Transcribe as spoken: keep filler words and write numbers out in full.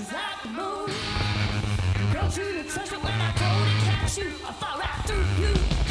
dances at the moon. Go to the church, but when I go to catch you, I fall right through you.